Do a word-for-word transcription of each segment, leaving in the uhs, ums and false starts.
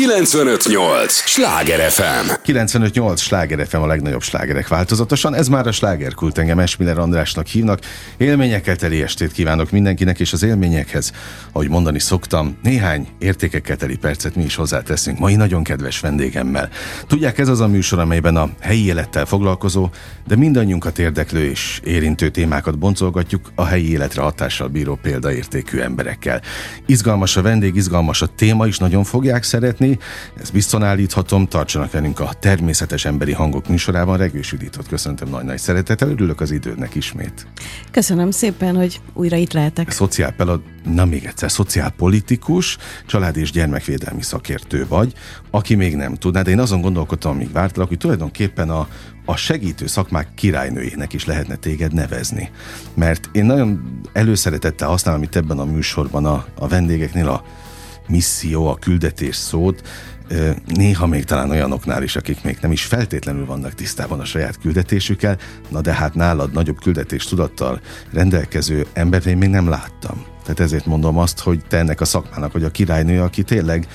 kilencvenöt nyolc Sláger ef em. kilencvenöt nyolc Sláger ef em, a legnagyobb slágerek változatosan. Ez már a slágerkult, engem Esmiller Andrásnak hívnak. Élményekkel teli estét kívánok mindenkinek, és az élményekhez, ahogy mondani szoktam, néhány értékekkel teli percet mi is hozzáteszünk mai nagyon kedves vendégemmel. Tudják, ez az a műsor, amelyben a helyi élettel foglalkozó, de mindannyiunkat érdeklő és érintő témákat boncolgatjuk a helyi életre hatással bíró példaértékű emberekkel. Izgalmas a vendég, izgalmas a téma is, nagyon fogják szeretni, ezt biztosan állíthatom. Tartsanak velünk a Természetes Emberi Hangok műsorában. Regős Juditot köszöntöm nagy-nagy szeretettel, örülök az idődnek ismét. Köszönöm szépen, hogy újra itt lehetek. Szociálpelad, na még egyszer, szociálpolitikus, család- és gyermekvédelmi szakértő vagy. Aki még nem tudná, de én azon gondolkodtam, amíg vártalak, hogy tulajdonképpen a a segítő szakmák királynőjének is lehetne téged nevezni. Mert én nagyon előszeretettel használom itt ebben a műsorban a, a vendégeknél a misszió, a küldetés szót, néha még talán olyanoknál is, akik még nem is feltétlenül vannak tisztában a saját küldetésükkel, na de hát nálad nagyobb küldetéstudattal rendelkező embert én még nem láttam. Tehát ezért mondom azt, hogy te ennek a szakmának vagy a királynője, aki tényleg,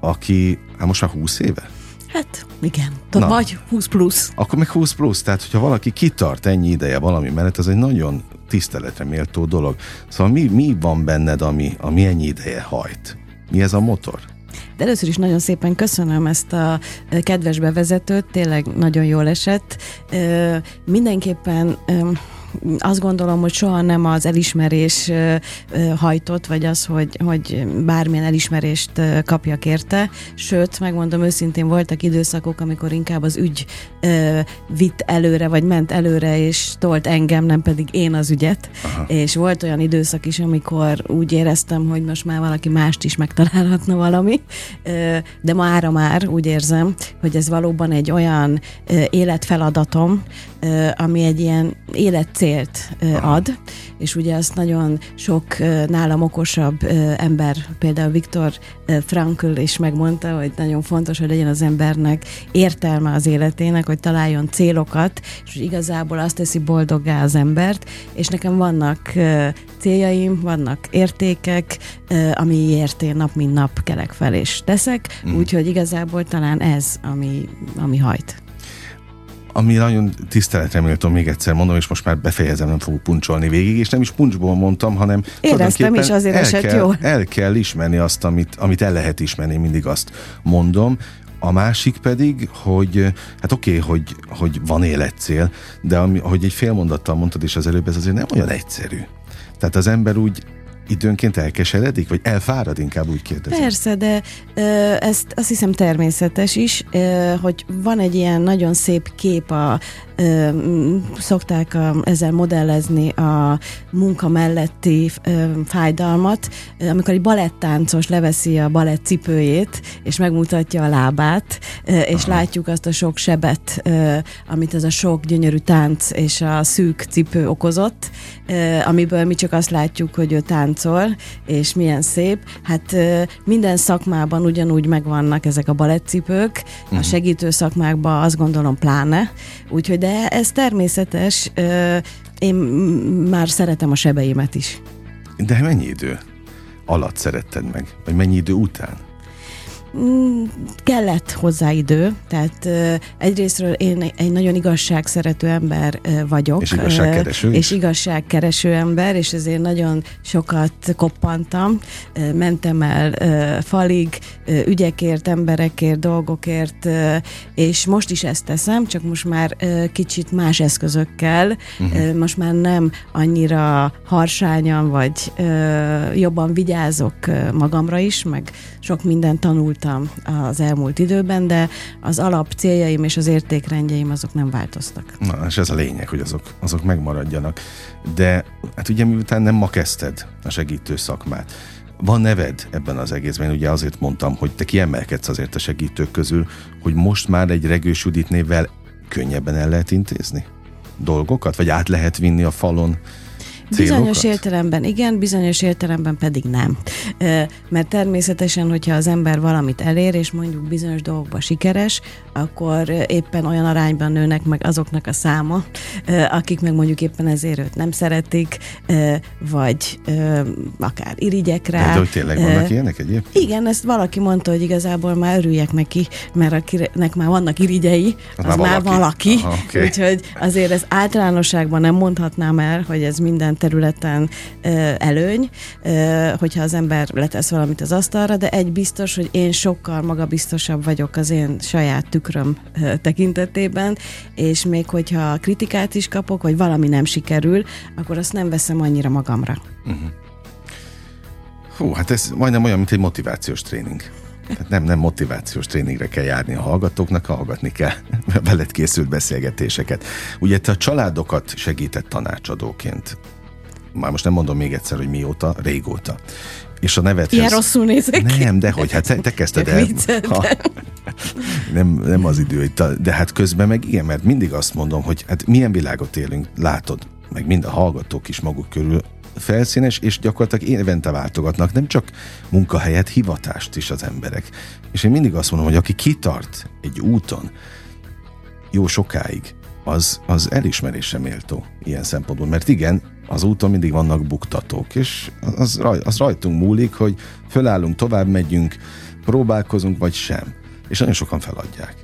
aki, hát most már húsz éve? Hát, igen. Na, vagy húsz plusz. Akkor meg húsz plusz, tehát hogyha valaki kitart ennyi ideje valami mellett, az egy nagyon tiszteletre méltó dolog. Szóval mi, mi van benned, ami, ami ennyi ideje hajt? Mi ez a motor? De először is nagyon szépen köszönöm ezt a kedves bevezetőt, tényleg nagyon jól esett. Ö, mindenképpen... Ö, Azt gondolom, hogy soha nem az elismerés hajtott, vagy az, hogy, hogy bármilyen elismerést kapjak érte. Sőt, megmondom őszintén, voltak időszakok, amikor inkább az ügy vitt előre, vagy ment előre, és tolt engem, nem pedig én az ügyet. Aha. És volt olyan időszak is, amikor úgy éreztem, hogy most már valaki mást is megtalálhatna valami. De mára már úgy érzem, hogy ez valóban egy olyan életfeladatom, ami egy ilyen életcélt ad, és ugye azt nagyon sok nálam okosabb ember, például Viktor Frankl is megmondta, hogy nagyon fontos, hogy legyen az embernek értelme az életének, hogy találjon célokat, és igazából azt teszi boldoggá az embert, és nekem vannak céljaim, vannak értékek, amiért én nap mint nap kelek fel és teszek, mm. úgyhogy igazából talán ez, ami, ami hajt. Ami nagyon tiszteletre méltó, még egyszer mondom, és most már befejezem, nem fogok puncsolni végig, és nem is puncsból mondtam, hanem éreztem is, azért esett jól. El kell ismerni azt, amit, amit el lehet ismerni, mindig azt mondom. A másik pedig, hogy hát oké, okay, hogy, hogy van életcél, de ami, ahogy egy fél mondattal mondtad is az előbb, ez azért nem olyan egyszerű. Tehát az ember úgy időnként elkeseredik, vagy elfárad, inkább úgy kérdezem. Persze, de ö, ezt azt hiszem természetes is, ö, hogy van egy ilyen nagyon szép kép, a, ö, szokták a, ezzel modellezni a munka melletti ö, fájdalmat, ö, amikor egy balettáncos leveszi a balett cipőjét, és megmutatja a lábát, ö, és aha. látjuk azt a sok sebet, ö, amit ez a sok gyönyörű tánc és a szűk cipő okozott, ö, amiből mi csak azt látjuk, hogy ő tánc és milyen szép. Hát minden szakmában ugyanúgy megvannak ezek a balettcipők, uh-huh. a segítő szakmákban azt gondolom pláne, úgyhogy de ez természetes, én már szeretem a sebeimet is. De mennyi idő alatt szeretted meg? Vagy mennyi idő után? Kellett hozzá idő, tehát egyrésztről én egy nagyon igazságszerető ember vagyok. És igazságkereső És igazságkereső ember, és ezért nagyon sokat koppantam, mentem el falig, ügyekért, emberekért, dolgokért, és most is ezt teszem, csak most már kicsit más eszközökkel, uh-huh. most már nem annyira harsányan, vagy jobban vigyázok magamra is, meg sok mindent tanult az elmúlt időben, de az alap céljaim és az értékrendjeim azok nem változtak. Na, és ez a lényeg, hogy azok, azok megmaradjanak. De hát ugye miután nem ma kezdted a segítő szakmát, van neved ebben az egészben, ugye azért mondtam, hogy te kiemelkedsz azért a segítők közül, hogy most már egy Regős Judit névvel könnyebben el lehet intézni dolgokat, vagy át lehet vinni a falon célokat? Bizonyos értelemben igen, bizonyos értelemben pedig nem. Mert természetesen, hogyha az ember valamit elér, és mondjuk bizonyos dolgokban sikeres, akkor éppen olyan arányban nőnek meg azoknak a száma, akik meg mondjuk éppen ezért őt nem szeretik, vagy akár irigyek rá. Hát, hogy tényleg vannak ilyenek egyébként? Igen, ezt valaki mondta, hogy igazából már örüljek neki, mert akinek már vannak irigyei, az, az már valaki. Aha, okay. Úgyhogy azért ez általánosságban nem mondhatnám el, hogy ez minden területen előny, hogyha az ember letesz valamit az asztalra, de egy biztos, hogy én sokkal magabiztosabb vagyok az én saját tükröm tekintetében, és még hogyha kritikát is kapok, vagy valami nem sikerül, akkor azt nem veszem annyira magamra. Uh-huh. Hú, hát ez majdnem olyan, mint egy motivációs tréning. Tehát nem, nem motivációs tréningre kell járni a hallgatóknak, hallgatni kell veled készült beszélgetéseket. Ugye te a családokat segített tanácsadóként. Már most nem mondom még egyszer, hogy mióta, régóta. És a nevedhez... Ilyen rosszul nézek ki. Nem, dehogy, hát te kezdted el. Ha, nem, nem az idő, de hát közben meg igen, mert mindig azt mondom, hogy hát milyen világot élünk, látod, meg mind a hallgatók is maguk körül felszínes, és gyakorlatilag évente váltogatnak nem csak munkahelyet, hivatást is az emberek. És én mindig azt mondom, hogy aki kitart egy úton jó sokáig, az, az elismerésre méltó ilyen szempontból, mert igen, az úton mindig vannak buktatók, és az, raj, az rajtunk múlik, hogy fölállunk, tovább megyünk, próbálkozunk, vagy sem. És nagyon sokan feladják.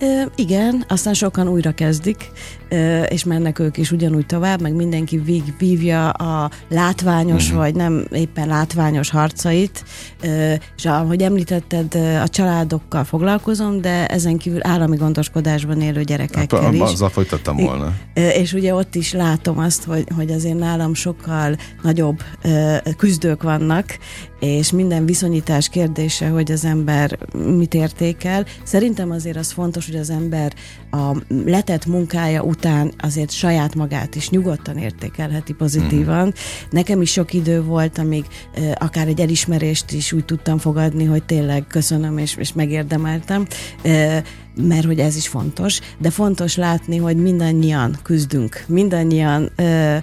Ö, igen, aztán sokan újra kezdik, ö, és mennek ők is ugyanúgy tovább, meg mindenki vívja a látványos, mm. vagy nem éppen látványos harcait, ö, és ahogy említetted, a családokkal foglalkozom, de ezen kívül állami gondoskodásban élő gyerekekkel a, is. Azzal folytattam volna. Ö, és ugye ott is látom azt, hogy, hogy azért nálam sokkal nagyobb ö, küzdők vannak, és minden viszonyítás kérdése, hogy az ember mit értékel. Szerintem azért az fontos, hogy az ember a letett munkája után azért saját magát is nyugodtan értékelheti pozitívan. Mm. Nekem is sok idő volt, amíg uh, akár egy elismerést is úgy tudtam fogadni, hogy tényleg köszönöm, és, és megérdemeltem. Uh, mert hogy ez is fontos, de fontos látni, hogy mindannyian küzdünk, mindannyian, ö,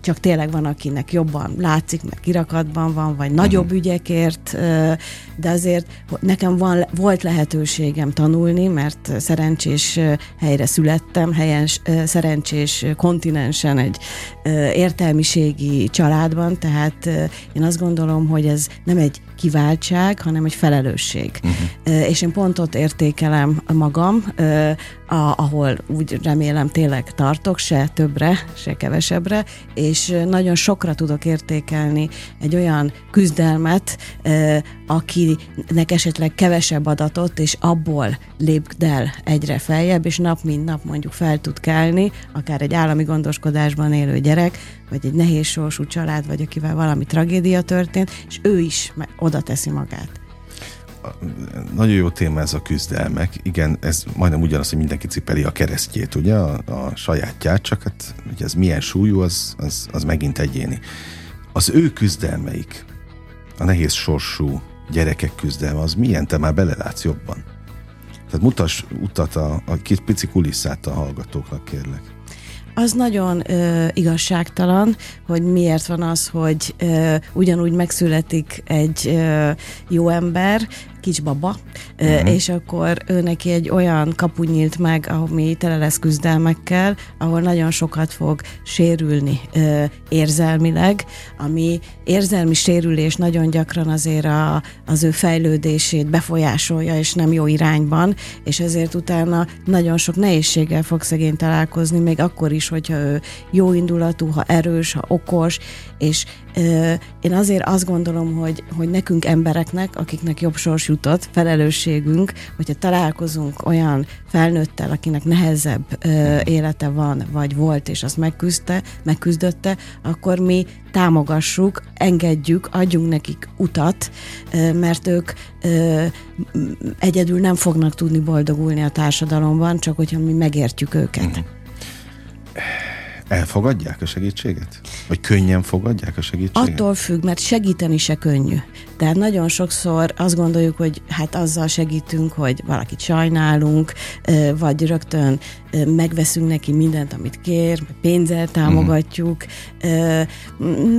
csak tényleg van, akinek jobban látszik, meg kirakatban van, vagy nagyobb uh-huh. ügyekért, ö, de azért nekem van, volt lehetőségem tanulni, mert szerencsés helyre születtem, helyen szerencsés kontinensen, egy ö, értelmiségi családban, tehát ö, én azt gondolom, hogy ez nem egy kiváltság, hanem egy felelősség. Uh-huh. Ö, és én pont ott értékelem magam, Uh, ahol úgy remélem tényleg tartok, se többre, se kevesebbre, és nagyon sokra tudok értékelni egy olyan küzdelmet, uh, akinek esetleg kevesebb adatot, és abból lépd el egyre feljebb, és nap mint nap mondjuk fel tud kelni, akár egy állami gondoskodásban élő gyerek, vagy egy nehéz sorsú család, vagy akivel valami tragédia történt, és ő is oda teszi magát. Nagyon jó téma ez a küzdelmek. Igen, ez majdnem ugyanaz, hogy mindenki cipeli a keresztjét, ugye, a, a sajátját, csak hát, hogy ez milyen súlyú, az, az, az megint egyéni. Az ő küzdelmeik, a nehéz sorsú gyerekek küzdelme, az milyen, te már belelátsz jobban? Tehát mutass utat a, a kis pici kulisszát a hallgatóknak, kérlek. Az nagyon ö, igazságtalan, hogy miért van az, hogy ö, ugyanúgy megszületik egy ö, jó ember, kicsbaba, uh-huh. és akkor ő neki egy olyan kapu nyílt meg, ami tele lesz küzdelmekkel, ahol nagyon sokat fog sérülni érzelmileg, ami érzelmi sérülés nagyon gyakran azért a, az ő fejlődését befolyásolja, és nem jó irányban, és ezért utána nagyon sok nehézséggel fog szegény találkozni, még akkor is, hogyha ő jó indulatú, ha erős, ha okos, és ö, én azért azt gondolom, hogy, hogy nekünk embereknek, akiknek jobb sors jutott, felelősségünk, hogyha találkozunk olyan felnőttel, akinek nehezebb ö, élete van, vagy volt, és azt megküzdte, megküzdötte, akkor mi támogassuk, engedjük, adjunk nekik utat, ö, mert ők ö, egyedül nem fognak tudni boldogulni a társadalomban, csak hogyha mi megértjük őket. Elfogadják a segítséget? Vagy könnyen fogadják a segítséget? Attól függ, mert segíteni se könnyű. Tehát nagyon sokszor azt gondoljuk, hogy hát azzal segítünk, hogy valakit sajnálunk, vagy rögtön megveszünk neki mindent, amit kér, pénzzel támogatjuk. Mm.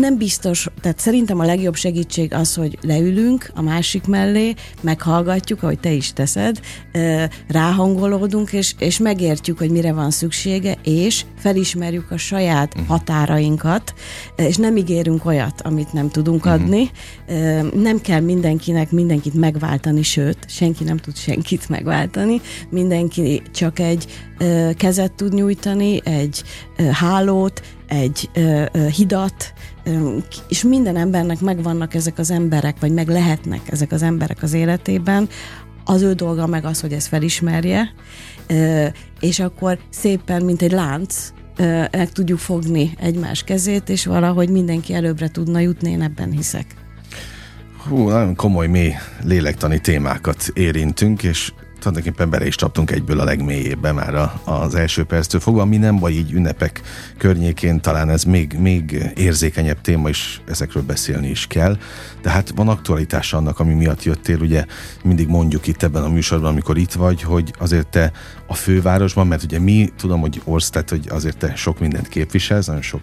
Nem biztos, tehát szerintem a legjobb segítség az, hogy leülünk a másik mellé, meghallgatjuk, ahogy te is teszed, ráhangolódunk, és, és megértjük, hogy mire van szüksége, és felismerjük a saját uh-huh. határainkat, és nem ígérünk olyat, amit nem tudunk uh-huh. adni. Nem kell mindenkinek mindenkit megváltani, sőt, senki nem tud senkit megváltani. Mindenki csak egy kezet tud nyújtani, egy hálót, egy ö, ö, hidat, ö, és minden embernek megvannak ezek az emberek, vagy meg lehetnek ezek az emberek az életében. Az ő dolga meg az, hogy ezt felismerje, ö, és akkor szépen, mint egy lánc, ö, meg tudjuk fogni egymás kezét, és valahogy mindenki előbbre tudna jutni, én ebben hiszek. Hú, nagyon komoly, mély lélektani témákat érintünk, és tulajdonképpen bele is csaptunk egyből a legmélyébbe már a, az első perctől fogva, ami nem baj, így ünnepek környékén talán ez még, még érzékenyebb téma, és ezekről beszélni is kell. De hát van aktualitása annak, ami miatt jöttél, ugye mindig mondjuk itt ebben a műsorban, amikor itt vagy, hogy azért te a fővárosban, mert ugye mi tudom, hogy orsz, tehát hogy azért te sok mindent képviselsz, nagyon sok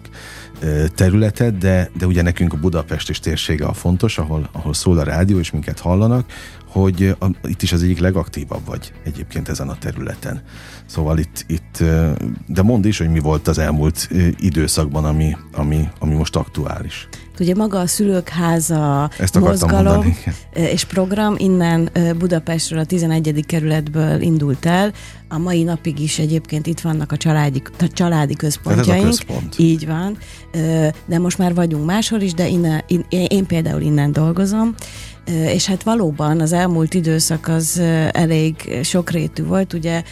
területet, de, de ugye nekünk a Budapest és térsége a fontos, ahol, ahol szól a rádió, és minket hallanak, hogy a, itt is az egyik legaktívabb vagy egyébként ezen a területen. Szóval itt, itt de mondd is, hogy mi volt az elmúlt időszakban, ami, ami, ami most aktuális. Ugye maga a Szülőkháza mozgalom és program innen Budapestről, a tizenegyedik kerületből indult el. A mai napig is egyébként itt vannak a családi, a családi központjaink. Ez a központ. Így van. De most már vagyunk máshol is, de innen, én például innen dolgozom. És hát valóban az elmúlt időszak az elég sokrétű volt, ugye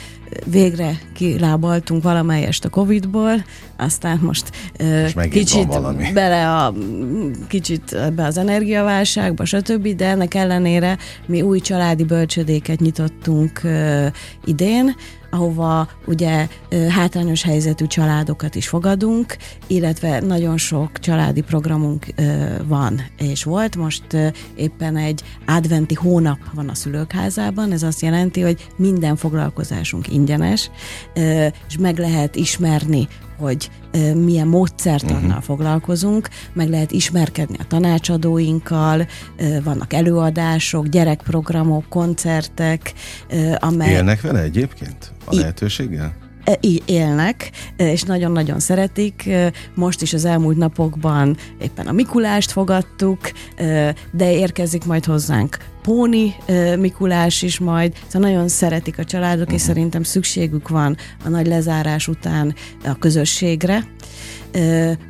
végre kilábaltunk valamelyest a Covidból, aztán most uh, kicsit bele a kicsit ebbe az energiaválságba, stb., de ennek ellenére mi új családi bölcsödéket nyitottunk uh, idén, ahova ugye hátrányos helyzetű családokat is fogadunk, illetve nagyon sok családi programunk van és volt. Most éppen egy adventi hónap van a Szülőkházában, ez azt jelenti, hogy minden foglalkozásunk ingyenes, és meg lehet ismerni, hogy milyen módszertannal uh-huh. foglalkozunk, meg lehet ismerkedni a tanácsadóinkkal, vannak előadások, gyerekprogramok, koncertek, amely... Élnek vele egyébként? A I- lehetőséggel? Így élnek, és nagyon-nagyon szeretik. Most is az elmúlt napokban éppen a Mikulást fogadtuk, de érkezik majd hozzánk Póni Mikulás is majd. Szóval nagyon szeretik a családok, uh-huh. és szerintem szükségük van a nagy lezárás után a közösségre.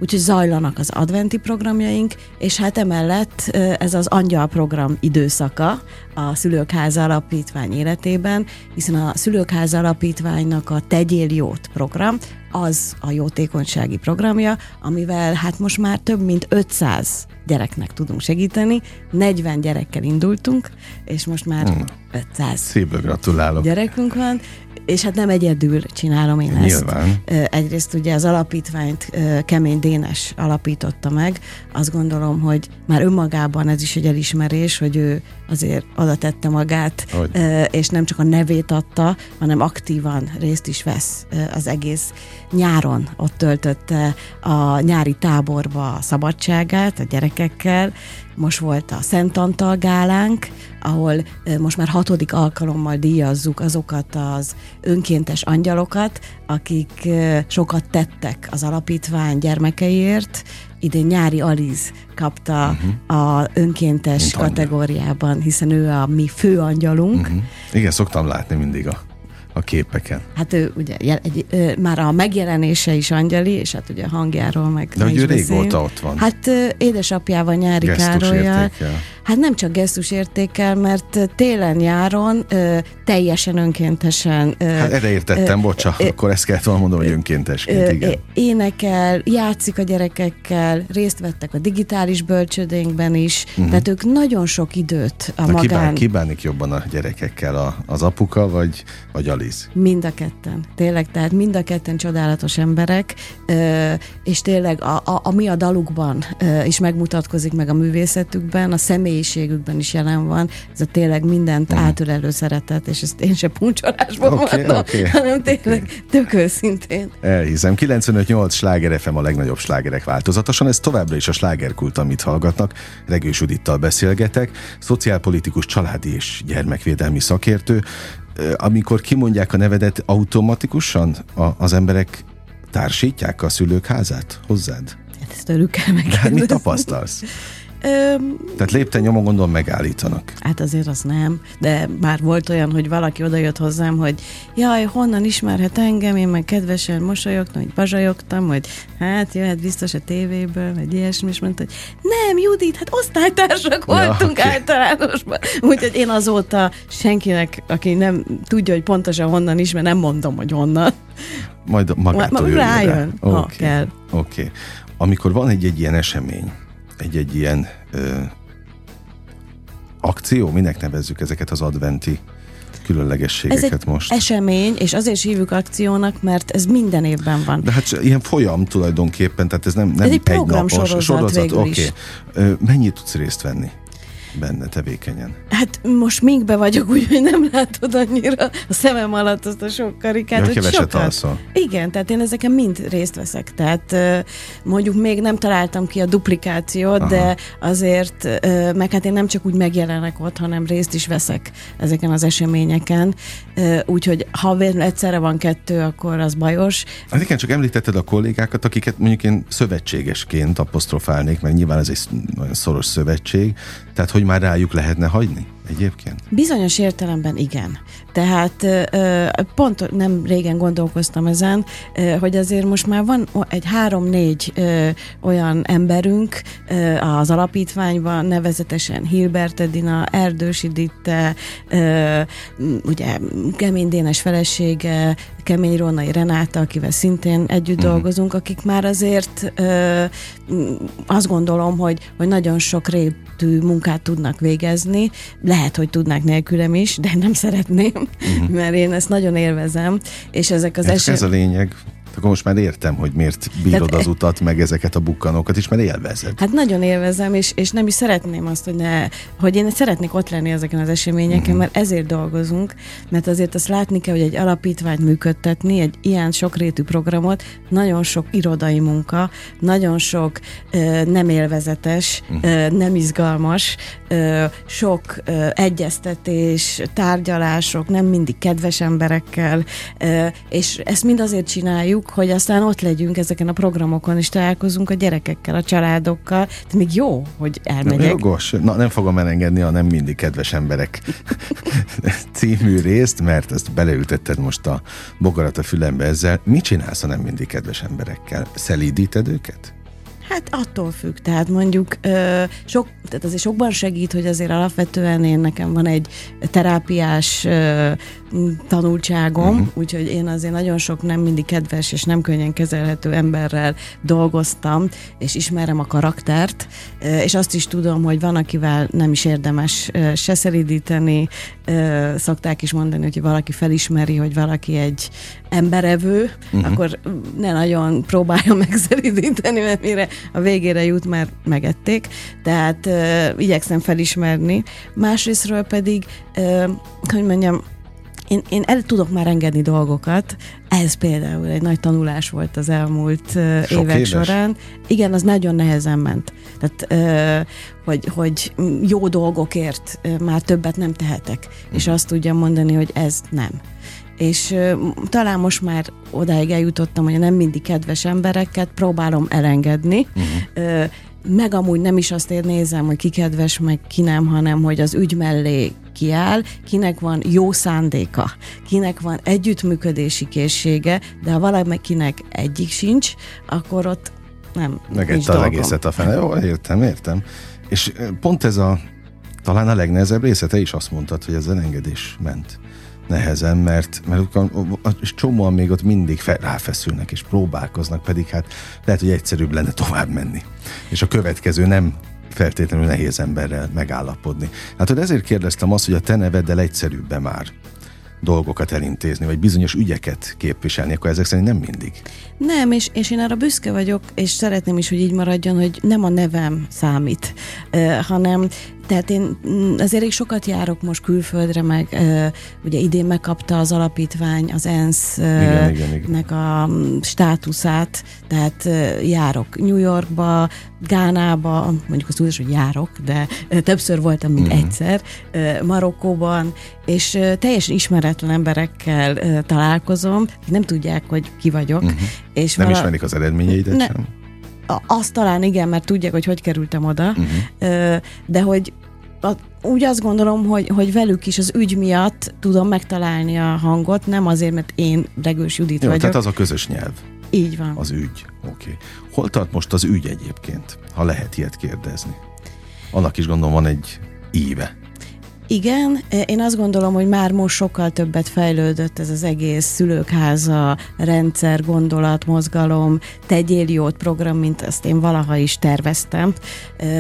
Úgyhogy zajlanak az adventi programjaink, és hát emellett ez az angyal program időszaka a Szülőkháza Alapítvány életében, hiszen a Szülőkháza Alapítványnak a Tegyél Jót program, az a jótékonysági programja, amivel hát most már több mint ötszáz gyereknek tudunk segíteni. negyven gyerekkel indultunk, és most már hmm. ötszáz gyerekünk van. És hát nem egyedül csinálom én Nyilván. ezt. Egyrészt ugye az alapítványt Kemény Dénes alapította meg. Azt gondolom, hogy már önmagában ez is egy elismerés, hogy ő azért oda tette magát, hogy. És nem csak a nevét adta, hanem aktívan részt is vesz az egész nyáron. Ott töltötte a nyári táborba a szabadságát a gyerekekkel. Most volt a Szent Antal gálánk, ahol most már hatodik alkalommal díjazzuk azokat az önkéntes angyalokat, akik sokat tettek az alapítvány gyermekeiért. Idén Nyári Alíz kapta uh-huh. a önkéntes Mint kategóriában, angyal. Hiszen ő a mi fő angyalunk. Uh-huh. Igen, szoktam látni mindig a a képeken. Hát ő ugye egy, ö, már a megjelenése is angyali, és hát ugye a hangjáról meg... De hogy ő régóta ott van. Hát ö, édesapjával, Nyári Károlyjal. hát nem csak gesztusértékkel, mert télen-nyáron ö, teljesen önkéntesen... Ö, hát erre értettem, bocsa, akkor ezt kellett volna mondom, hogy önkéntesként, igen. Ö, énekel, játszik a gyerekekkel, részt vettek a digitális bölcsödénkben is, uh-huh. tehát ők nagyon sok időt a Na, magán... Kibán, kibánik jobban a gyerekekkel a, az apuka, vagy, vagy Alíz? Mind a ketten, tényleg, tehát mind a ketten csodálatos emberek, ö, és tényleg a, a, ami a dalukban ö, is megmutatkozik, meg a művészetükben, a személyiségükben is jelen van, ez a tényleg mindent mm. átölelő szeretet, és ezt én se puncsolásban okay, mondom, okay, hanem tényleg okay. tök őszintén. Elhiszem, kilencvenöt nyolc Sláger ef em a legnagyobb slágerek változatosan, ez továbbra is a slágerkult, amit hallgatnak. Regős Judittal beszélgetek, szociálpolitikus, családi és gyermekvédelmi szakértő. Amikor kimondják a nevedet, automatikusan a, az emberek társítják a szülők házát hozzád? Hát ezt tőlük kell megkérdezni. De mit tapasztalsz? Öm, Tehát lépten nyomon gondolom megállítanak. Hát azért az nem, de már volt olyan, hogy valaki odajött hozzám, hogy jaj, honnan ismerhet engem, én meg kedvesen mosolyogtam, hogy bazsajogtam, hogy hát jöhet biztos a tévéből, vagy ilyesmi, és mondta, hogy nem, Judit, hát osztálytársak voltunk ja, okay. általánosban. Úgyhogy én azóta senkinek, aki nem tudja, hogy pontosan honnan ismer, nem mondom, hogy honnan. Majd magától Ma, jön rájön, rá. ha okay. kell. Oké. Okay. Amikor van egy-egy ilyen esemény, egy-egy ilyen ö, akció, minek nevezzük ezeket az adventi különlegességeket ez most? Ez esemény, és azért hívjuk akciónak, mert ez minden évben van. De hát ilyen folyam tulajdonképpen, tehát ez nem, nem ez egy, egy napos sorozat. Oké. Okay. Mennyit tudsz részt venni benne tevékenyen? Hát most minkbe vagyok, úgyhogy nem látod annyira a szemem alatt azt a sok karikát. Jön, keveset alszol. Igen, tehát én ezeken mind részt veszek. Tehát mondjuk még nem találtam ki a duplikációt, aha. de azért, meg hát én nem csak úgy megjelenek ott, hanem részt is veszek ezeken az eseményeken. Úgyhogy ha egyszerre van kettő, akkor az bajos. Hát igen, csak említetted a kollégákat, akiket mondjuk én szövetségesként apostrofálnék, mert nyilván ez egy nagyon szoros szövetség, tehát hogy már rájuk lehetne hagyni egyébként? Bizonyos értelemben igen. Tehát pont nem régen gondolkoztam ezen, hogy azért most már van egy három-négy olyan emberünk az alapítványban, nevezetesen Hilbert Edina, Erdős Ditta, ugye Kemény Dénes felesége, Kemény Rónai Renáta, akivel szintén együtt uh-huh. dolgozunk, akik már azért azt gondolom, hogy, hogy nagyon sok rétű munkát tudnak végezni. Lehet, hogy tudnák nélkülem is, de nem szeretném, uh-huh. mert én ezt nagyon élvezem. És ezek az ez, eset... ez a lényeg. Akkor most már értem, hogy miért bírod tehát, az utat, meg ezeket a bukkanókat is, mert élvezed. Hát nagyon élvezem, és, és nem is szeretném azt, hogy, ne, hogy én szeretnék ott lenni ezeken az eseményeken, uh-huh. mert ezért dolgozunk, mert azért azt látni kell, hogy egy alapítványt működtetni, egy ilyen sokrétű programot, nagyon sok irodai munka, nagyon sok ö, nem élvezetes, uh-huh. ö, nem izgalmas, ö, sok ö, egyeztetés, tárgyalások, nem mindig kedves emberekkel, ö, és ezt mind azért csináljuk, hogy aztán ott legyünk ezeken a programokon, és találkozunk a gyerekekkel, a családokkal. Tehát még jó, hogy elmegyek. Jogos. Na, nem fogom elengedni a nem mindig kedves emberek című részt, mert ezt beleültetted most a bogarat a fülembe ezzel. Mit csinálsz a nem mindig kedves emberekkel? Szelídíted őket? Hát attól függ, tehát mondjuk ö, sok, tehát azért sokban segít, hogy azért alapvetően én nekem van egy terápiás ö, tanultságom, uh-huh. úgyhogy én azért nagyon sok nem mindig kedves és nem könnyen kezelhető emberrel dolgoztam, és ismerem a karaktert, ö, és azt is tudom, hogy van, akivel nem is érdemes ö, se szelídíteni, ö, szokták is mondani, hogy valaki felismeri, hogy valaki egy emberevő, uh-huh. akkor ne nagyon próbálja megszelídíteni, mert mire a végére jut, már megették, tehát ö, igyekszem felismerni. Másrészről pedig, ö, hogy mondjam, én, én el tudok már engedni dolgokat, ez például egy nagy tanulás volt az elmúlt ö, évek éves. során. Igen, az nagyon nehezen ment. Tehát, ö, hogy, hogy jó dolgokért ö, már többet nem tehetek, mm. és azt tudjam mondani, hogy ez nem. És ö, talán most már odáig eljutottam, hogy nem mindig kedves embereket próbálom elengedni, uh-huh. ö, meg amúgy nem is azt nézem, hogy ki kedves, meg ki nem, hanem hogy az ügy mellé kiáll, kinek van jó szándéka, kinek van együttműködési készsége, de ha valakinek egyik sincs, akkor ott nem, nincs dolgom. Megette az egészet a fene. Jó, értem, értem. És pont ez a talán a legnehezebb része, te is azt mondtad, hogy ez az engedés ment nehezen, mert, mert csomóan még ott mindig fe, ráfeszülnek és próbálkoznak, pedig hát lehet, hogy egyszerűbb lenne tovább menni. És a következő nem feltétlenül nehéz emberrel megállapodni. Hát ezért kérdeztem azt, hogy a te neveddel egyszerűbb-e már dolgokat elintézni, vagy bizonyos ügyeket képviselni, akkor ezek szerint nem mindig. Nem, és, és én arra büszke vagyok, és szeretném is, hogy így maradjon, hogy nem a nevem számít, uh, hanem tehát én azért is sokat járok most külföldre, meg uh, ugye idén megkapta az alapítvány az ENSZ-nek uh, a státuszát, tehát uh, járok New Yorkba, Gánába, mondjuk azt úgy is, hogy járok, de uh, többször voltam, mint uh-huh. egyszer, uh, Marokkóban, és uh, teljesen ismeretlen emberekkel uh, találkozom, nem tudják, hogy ki vagyok. Uh-huh. És nem vala... ismerik az eredményeidet ne... sem? Azt talán igen, mert tudják, hogy hogy kerültem oda, uh-huh. de hogy a, úgy azt gondolom, hogy, hogy velük is az ügy miatt tudom megtalálni a hangot, nem azért, mert én Regős Judit Jó, vagyok. Tehát az a közös nyelv. Így van. Az ügy. Okay. Hol tart most az ügy egyébként, ha lehet ilyet kérdezni? Annak is gondolom van egy íve. Igen, én azt gondolom, hogy már most sokkal többet fejlődött ez az egész szülőkháza, rendszer, gondolat, mozgalom, Tegyél Jót program, mint azt én valaha is terveztem.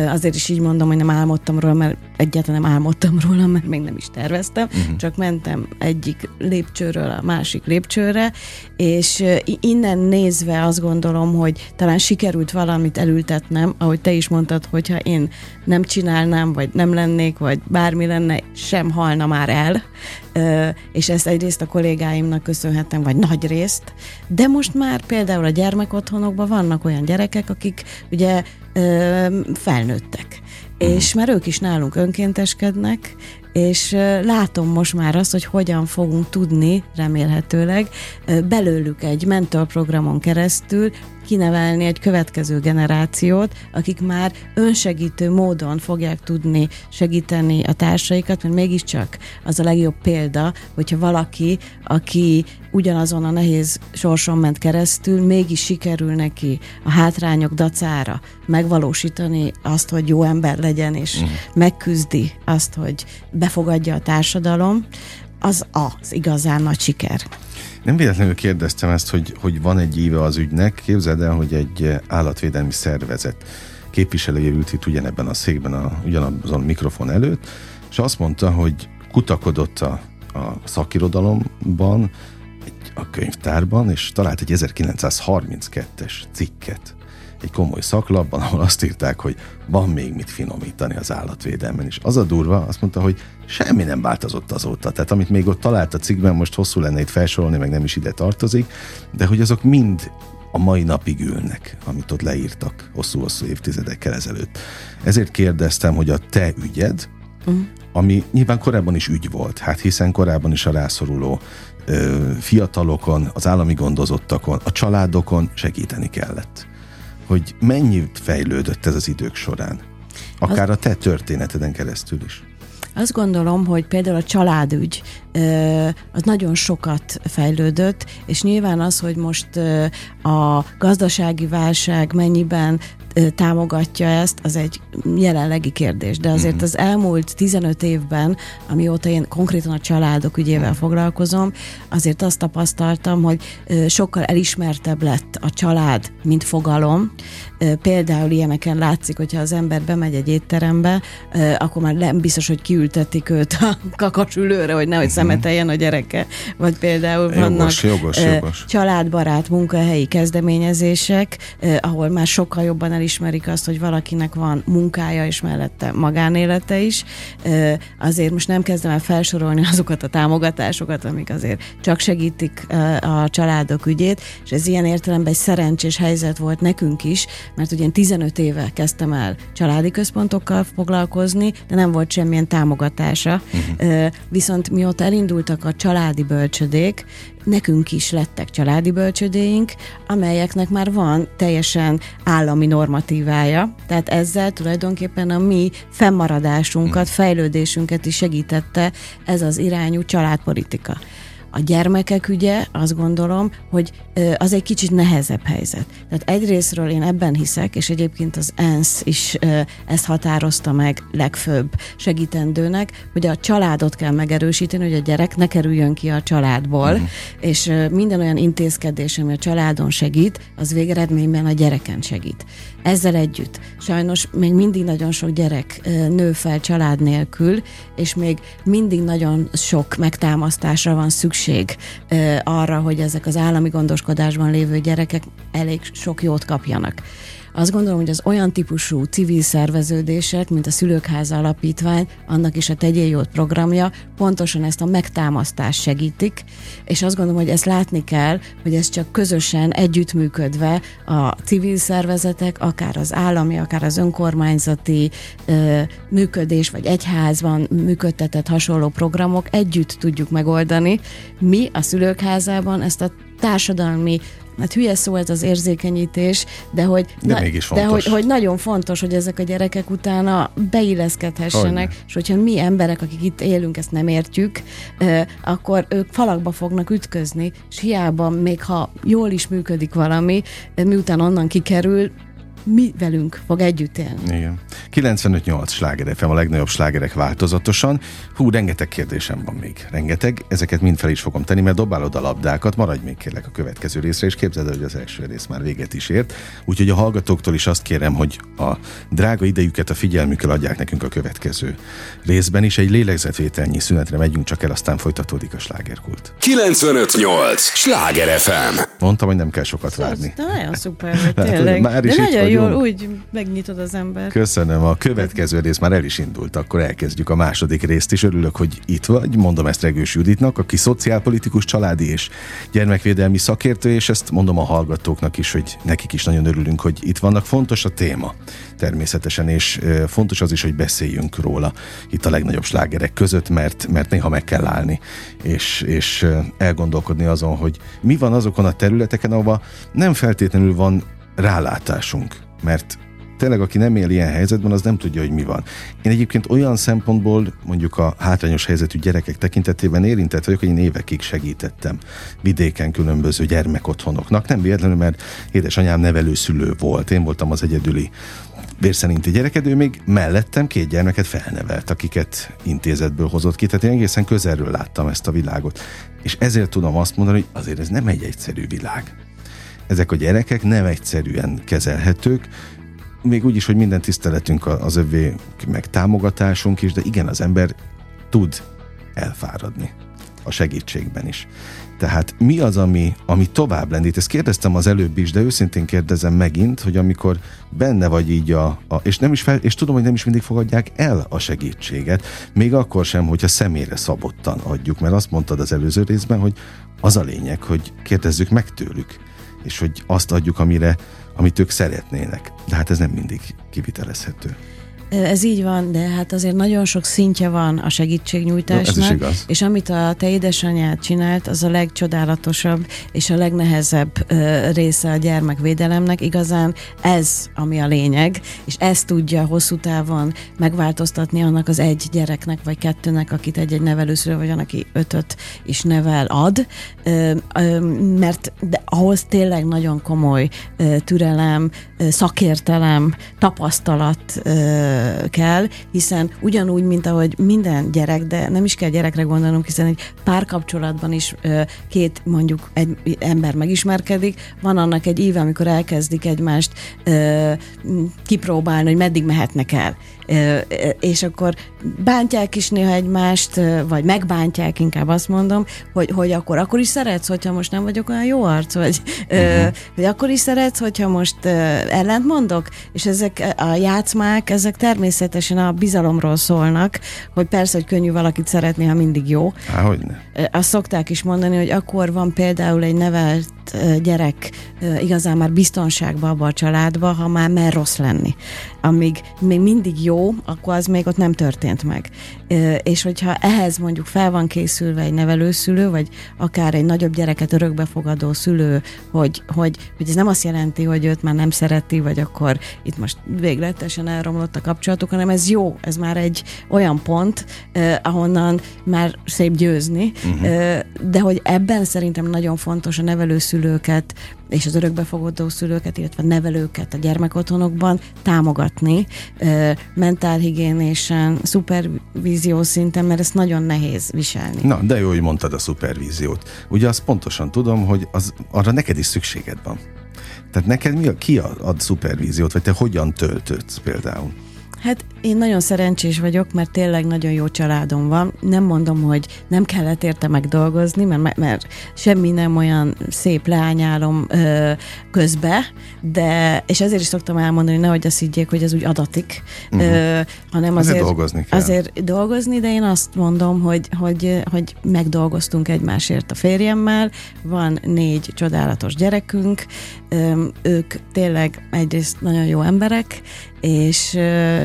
Azért is így mondom, hogy nem álmodtam róla, mert egyáltalán nem álmodtam róla, mert még nem is terveztem, uh-huh. csak mentem egyik lépcsőről a másik lépcsőre, és innen nézve azt gondolom, hogy talán sikerült valamit elültetnem, ahogy te is mondtad, hogyha én nem csinálnám, vagy nem lennék, vagy bármi lenne, sem halna már el, és ezt egyrészt a kollégáimnak köszönhetem, vagy nagy részt, de most már például a gyermekotthonokban vannak olyan gyerekek, akik ugye felnőttek, és már ők is nálunk önkénteskednek, és látom most már azt, hogy hogyan fogunk tudni, remélhetőleg, belőlük egy mentorprogramon keresztül kinevelni egy következő generációt, akik már önsegítő módon fogják tudni segíteni a társaikat, mert mégiscsak az a legjobb példa, hogyha valaki, aki ugyanazon a nehéz sorson ment keresztül, mégis sikerül neki a hátrányok dacára megvalósítani azt, hogy jó ember legyen, és mm. megküzdi azt, hogy befogadja a társadalom, az az igazán nagy siker. Nem véletlenül kérdeztem ezt, hogy, hogy van egy éve az ügynek. Képzeld el, hogy egy állatvédelmi szervezet képviselője ült itt ugyanebben a székben, a, ugyanazon a mikrofon előtt, és azt mondta, hogy kutakodott a, a szakirodalomban, a könyvtárban, és talált egy ezerkilencszázharminckettes cikket egy komoly szaklapban, ahol azt írták, hogy van még mit finomítani az állatvédelmen, és az a durva, azt mondta, hogy semmi nem változott azóta, tehát amit még ott talált a cikkben, most hosszú lenne itt felsorolni, meg nem is ide tartozik, de hogy azok mind a mai napig ülnek, amit ott leírtak hosszú-hosszú évtizedekkel ezelőtt. Ezért kérdeztem, hogy a te ügyed, uh-huh. ami nyilván korábban is ügy volt, hát hiszen korábban is a rászoruló ö, fiatalokon, az állami gondozottakon, a családokon segíteni kellett. Hogy mennyi fejlődött ez az idők során? Akár az... a te történeteden keresztül is. Azt gondolom, hogy például a családügy az nagyon sokat fejlődött, és nyilván az, hogy most a gazdasági válság mennyiben támogatja ezt, az egy jelenlegi kérdés. De azért az elmúlt tizenöt évben, amióta én konkrétan a családok ügyével foglalkozom, azért azt tapasztaltam, hogy sokkal elismertebb lett a család, mint fogalom. Például ilyeneken látszik, hogyha az ember bemegy egy étterembe, akkor már nem biztos, hogy kiültetik őt a kakasülőre, hogy nehogy szemeteljen a gyereke. Vagy például vannak jogos, jogos, jogos. családbarát munkahelyi kezdeményezések, ahol már sokkal jobban ismerik azt, hogy valakinek van munkája és mellette magánélete is. Azért most nem kezdem el felsorolni azokat a támogatásokat, amik azért csak segítik a családok ügyét, és ez ilyen értelemben egy szerencsés helyzet volt nekünk is, mert ugye tizenöt éve kezdtem el családi központokkal foglalkozni, de nem volt semmilyen támogatása. Uh-huh. Viszont mióta elindultak a családi bölcsödék, nekünk is lettek családi bölcsödéink, amelyeknek már van teljesen állami normatívája, tehát ezzel tulajdonképpen a mi fennmaradásunkat, fejlődésünket is segítette ez az irányú családpolitika. A gyermekek ügye, azt gondolom, hogy az egy kicsit nehezebb helyzet. Tehát egyrészről én ebben hiszek, és egyébként az ENSZ is ezt határozta meg legfőbb segítendőnek, hogy a családot kell megerősíteni, hogy a gyerek ne kerüljön ki a családból, mm. és minden olyan intézkedés, ami a családon segít, az végeredményben a gyereken segít. Ezzel együtt sajnos még mindig nagyon sok gyerek nő fel család nélkül, és még mindig nagyon sok megtámasztásra van szükség arra, hogy ezek az állami gondoskodásban lévő gyerekek elég sok jót kapjanak. Azt gondolom, hogy az olyan típusú civil szerveződések, mint a Szülőkháza Alapítvány, annak is a Tegyél Jót programja, pontosan ezt a megtámasztást segítik, és azt gondolom, hogy ezt látni kell, hogy ez csak közösen, együttműködve a civil szervezetek, akár az állami, akár az önkormányzati ö, működés, vagy egyházban működtetett hasonló programok együtt tudjuk megoldani. Mi a Szülőkházában ezt a társadalmi, hát hülye szó ez az érzékenyítés, de, hogy, de, na, de hogy, hogy nagyon fontos, hogy ezek a gyerekek utána beilleszkedhessenek, Olyan. és hogyha mi emberek, akik itt élünk, ezt nem értjük, euh, akkor ők falakba fognak ütközni, és hiába, még ha jól is működik valami, miután onnan kikerül, mi velünk fog együtt élni. Igen. kilencvenöt nyolc Sláger ef em, a legnagyobb slágerek változatosan. Hú, rengeteg kérdésem van még. Rengeteg. Ezeket mind fel is fogom tenni, mert dobálod a labdákat. Maradj még kérlek a következő részre, és képzeld el, hogy az első rész már véget is ért. Úgyhogy a hallgatóktól is azt kérem, hogy a drága idejüket, a figyelmükkel adják nekünk a következő részben is. Egy lélegzetvételnyi szünetre megyünk csak el, aztán folytatódik a slágerkult. kilencvenöt nyolc Sláger ef em. Mondtam, hogy nem kell sokat szóval, várni. Nagyon szuper, tényleg. Már is jól, úgy megnyitod az ember. Köszönöm, a következő rész már el is indult, akkor elkezdjük a második részt is. Örülök, hogy itt vagy, mondom ezt Regős Juditnak, aki szociálpolitikus, családi és gyermekvédelmi szakértő, és ezt mondom a hallgatóknak is, hogy nekik is nagyon örülünk, hogy itt vannak. Fontos a téma természetesen, és fontos az is, hogy beszéljünk róla itt a legnagyobb slágerek között, mert, mert néha meg kell állni, és, és elgondolkodni azon, hogy mi van azokon a területeken, ahol nem feltétlenül van rálátásunk, mert tényleg aki nem él ilyen helyzetben, az nem tudja, hogy mi van. Én egyébként olyan szempontból, mondjuk a hátrányos helyzetű gyerekek tekintetében érintett vagyok, hogy én évekig segítettem vidéken különböző gyermekotthonoknak. Nem véletlenül, mert édesanyám nevelőszülő volt. Én voltam az egyedüli vérszinti gyereked, ő még mellettem két gyermeket felnevelt, akiket intézetből hozott ki, tehát én egészen közelről láttam ezt a világot. És ezért tudom azt mondani, hogy azért ez nem egy egyszerű világ. Ezek a gyerekek nem egyszerűen kezelhetők, még úgy is, hogy minden tiszteletünk az övé, meg támogatásunk is, de igen, az ember tud elfáradni a segítségben is. Tehát mi az, ami, ami tovább lendít? Ezt kérdeztem az előbb is, de őszintén kérdezem megint, hogy amikor benne vagy így a... a és, nem is fel, és tudom, hogy nem is mindig fogadják el a segítséget, még akkor sem, hogyha személyre szabottan adjuk, mert azt mondtad az előző részben, hogy az a lényeg, hogy kérdezzük meg tőlük, és hogy azt adjuk, amire, amit ők szeretnének. De hát ez nem mindig kivitelezhető. Ez így van, de hát azért nagyon sok szintje van a segítségnyújtásnak. No, ez is igaz. És amit a te édesanyád csinált, az a legcsodálatosabb és a legnehezebb uh, része a gyermekvédelemnek. Igazán ez, ami a lényeg, és ez tudja hosszú távon megváltoztatni annak az egy gyereknek, vagy kettőnek, akit egy-egy nevelőszülő, vagy annak, aki ötöt is nevel, ad. Uh, uh, mert de ahhoz tényleg nagyon komoly uh, türelem, uh, szakértelem, tapasztalat uh, kell, hiszen ugyanúgy, mint ahogy minden gyerek, de nem is kell gyerekre gondolnom, hiszen egy párkapcsolatban is két, mondjuk egy ember megismerkedik, van annak egy éve, amikor elkezdik egymást kipróbálni, hogy meddig mehetnek el. És akkor bántják is néha egymást, vagy megbántják, inkább azt mondom, hogy, hogy akkor, akkor is szeretsz, hogyha most nem vagyok olyan jó arc, vagy, uh-huh. vagy akkor is szeretsz, hogyha most ellent mondok, és ezek a játszmák, ezek természetesen a bizalomról szólnak, hogy persze, hogy könnyű valakit szeretni, ha mindig jó. Há, hogyne. Azt szokták is mondani, hogy akkor van például egy nevelt két gyerek igazán már biztonságban abban a családban, ha már mer rossz lenni. Amíg még mindig jó, akkor az még ott nem történt meg. És hogyha ehhez mondjuk fel van készülve egy nevelőszülő, vagy akár egy nagyobb gyereket örökbefogadó szülő, hogy, hogy, hogy ez nem azt jelenti, hogy őt már nem szereti, vagy akkor itt most végletesen elromlott a kapcsolatuk, hanem ez jó, ez már egy olyan pont, eh, ahonnan már szép győzni, uh-huh. eh, de hogy ebben szerintem nagyon fontos a nevelőszülőket és az örökbefogadó szülőket, illetve a nevelőket a gyermekotthonokban támogatni euh, mentálhigiénésen, szupervízió szinten, mert ezt nagyon nehéz viselni. Na, de jó, hogy mondtad a szupervíziót. Ugye azt pontosan tudom, hogy az, arra neked is szükséged van. Tehát neked mi a, ki ad szupervíziót, vagy te hogyan töltődsz például? Hát én nagyon szerencsés vagyok, mert tényleg nagyon jó családom van. Nem mondom, hogy nem kellett érte megdolgozni, mert, mert semmi nem olyan szép leányálom ö, közbe, de, és ezért is szoktam elmondani, hogy nehogy azt higgyék, hogy ez úgy adatik, uh-huh. ö, hanem azért, azért, dolgozni azért dolgozni, de én azt mondom, hogy, hogy, hogy megdolgoztunk egymásért a férjemmel, van négy csodálatos gyerekünk, ö, ők tényleg egyrészt nagyon jó emberek, és